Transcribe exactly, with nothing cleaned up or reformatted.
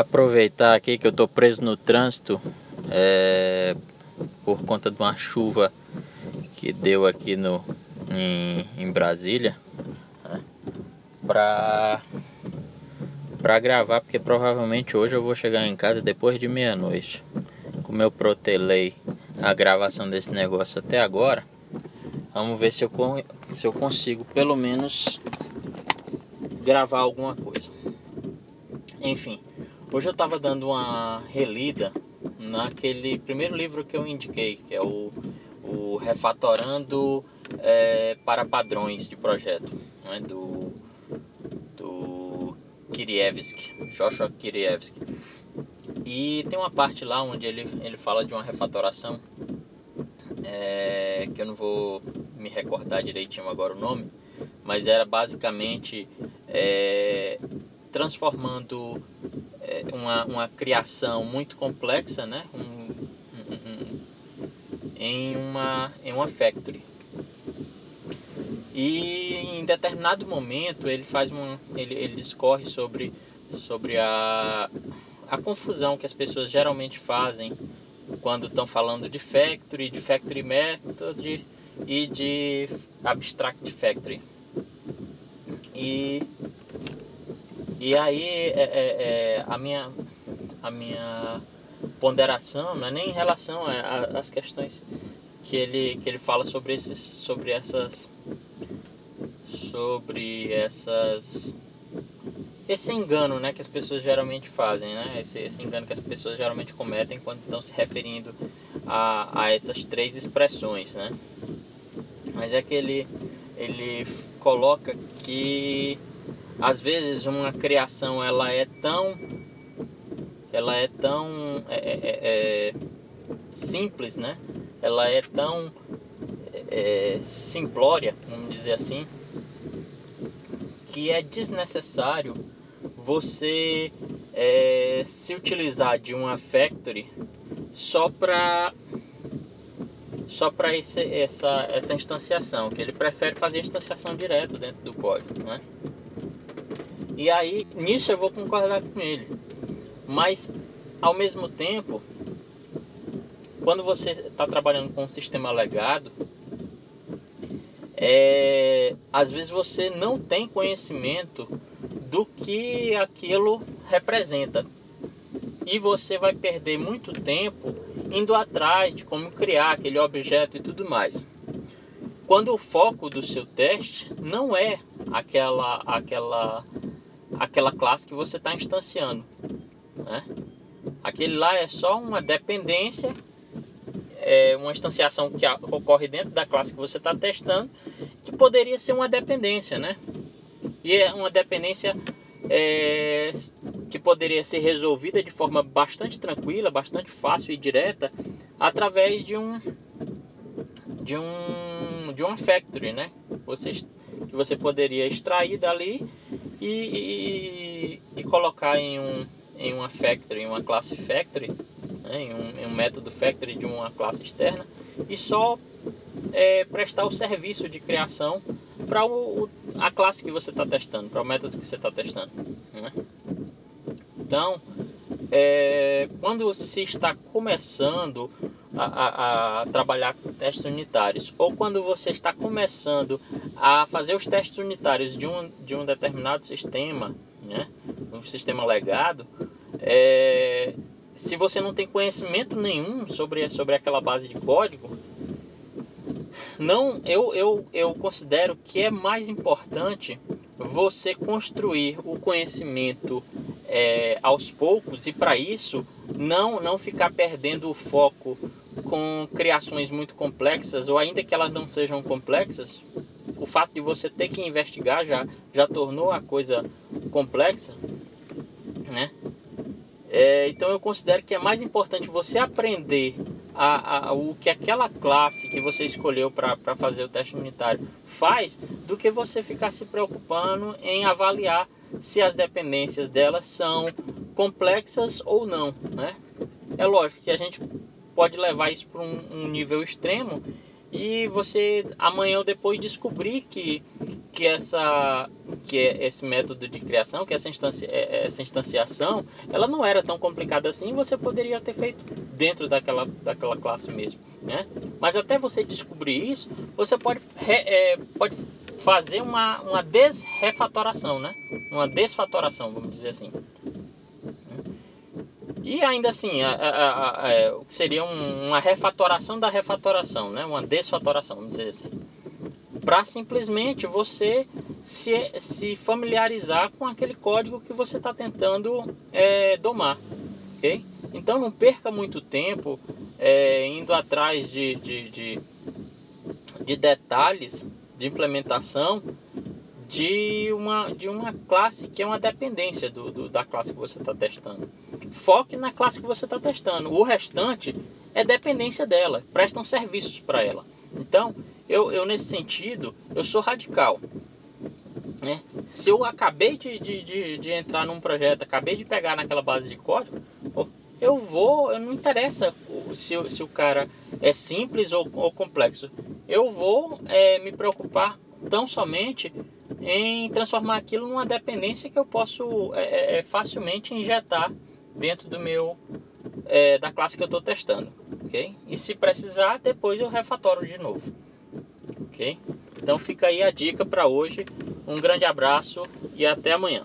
Aproveitar aqui que eu estou preso no trânsito é, por conta de uma chuva que deu aqui no, em, em Brasília, né, para para gravar, porque provavelmente hoje eu vou chegar em casa depois de meia-noite. Como eu protelei a gravação desse negócio até agora, vamos ver se eu, se eu consigo pelo menos gravar alguma coisa. Enfim, hoje eu estava dando uma relida naquele primeiro livro que eu indiquei, que é o, o Refatorando é, para Padrões de Projeto, né, do, do Kirievski, Joshua Kirievski. E tem uma parte lá onde ele, ele fala de uma refatoração, é, que eu não vou me recordar direitinho agora o nome, mas era basicamente é, transformando Uma, uma criação muito complexa, né? um, um, um, em, uma, em uma factory. E em determinado momento ele, faz um, ele, ele discorre sobre, sobre a, a confusão que as pessoas geralmente fazem quando estão falando de factory, de factory method e de abstract factory. E... E aí é, é, a, minha, a minha ponderação não é nem em relação às questões que ele, que ele fala sobre, esses, sobre essas. Sobre essas. Esse engano, né, que as pessoas geralmente fazem, né? Esse, esse engano que as pessoas geralmente cometem quando estão se referindo a, a essas três expressões, né? Mas é que ele, ele coloca que, às vezes, uma criação ela é tão, ela é tão é, é, é, simples, né? Ela é tão é, simplória, vamos dizer assim, que é desnecessário você é, se utilizar de uma factory só para só para essa, essa instanciação, que ele prefere fazer a instanciação direta dentro do código, né? E aí, nisso eu vou concordar com ele. Mas, ao mesmo tempo, quando você está trabalhando com um sistema legado, é, às vezes você não tem conhecimento do que aquilo representa. E você vai perder muito tempo indo atrás de como criar aquele objeto e tudo mais. Quando o foco do seu teste não é aquela... aquela aquela classe que você está instanciando, né? Aquele lá é só uma dependência, é uma instanciação que ocorre dentro da classe que você está testando, que poderia ser uma dependência, né? E é uma dependência é, que poderia ser resolvida de forma bastante tranquila, bastante fácil e direta, através de um de um de uma factory, né? Você, que você poderia extrair dali E, e, e colocar em, um, em uma factory, em uma classe factory, né, em, um, em um método factory de uma classe externa, e só é, prestar o serviço de criação para a classe que você está testando, para o método que você está testando, né? Então, é, quando se está começando a, a, a trabalhar com testes unitários, ou quando você está começando a fazer os testes unitários de um, de um determinado sistema, né, um sistema legado, é, se você não tem conhecimento nenhum sobre, sobre aquela base de código, não, eu, eu, eu considero que é mais importante você construir o conhecimento é, aos poucos, e para isso não, não ficar perdendo o foco com criações muito complexas, ou ainda que elas não sejam complexas, o fato de você ter que investigar já, já tornou a coisa complexa, né? É, então eu considero que é mais importante você aprender a, a, o que aquela classe que você escolheu para fazer o teste unitário faz, do que você ficar se preocupando em avaliar se as dependências delas são complexas ou não, né? É lógico que a gente pode levar isso para um, um nível extremo e você amanhã ou depois descobrir que, que, essa, que esse método de criação, que essa, instanci, essa instanciação, ela não era tão complicada assim, você poderia ter feito dentro daquela, daquela classe mesmo, né? Mas até você descobrir isso, você pode, é, pode fazer uma, uma desrefatoração, né? Uma desfatoração, vamos dizer assim. E ainda assim, a, a, a, a, seria um, uma refatoração da refatoração, né? Uma desfatoração, vamos dizer assim. Para simplesmente você se, se familiarizar com aquele código que você está tentando é, domar. Okay? Então não perca muito tempo é, indo atrás de, de, de, de detalhes de implementação de uma, de uma classe que é uma dependência do, do, da classe que você está testando. Foque na classe que você está testando. O restante é dependência dela. Prestam serviços para ela. Então, eu, eu nesse sentido, eu sou radical. Né? Se eu acabei de, de, de, de entrar num projeto, acabei de pegar naquela base de código, eu vou, eu não interessa se, se o cara é simples ou, ou complexo. Eu vou é, me preocupar tão somente em transformar aquilo numa dependência que eu posso é, facilmente injetar dentro do meu, é, da classe que eu estou testando, ok? E se precisar, depois eu refatoro de novo, ok? Então fica aí a dica para hoje, um grande abraço e até amanhã.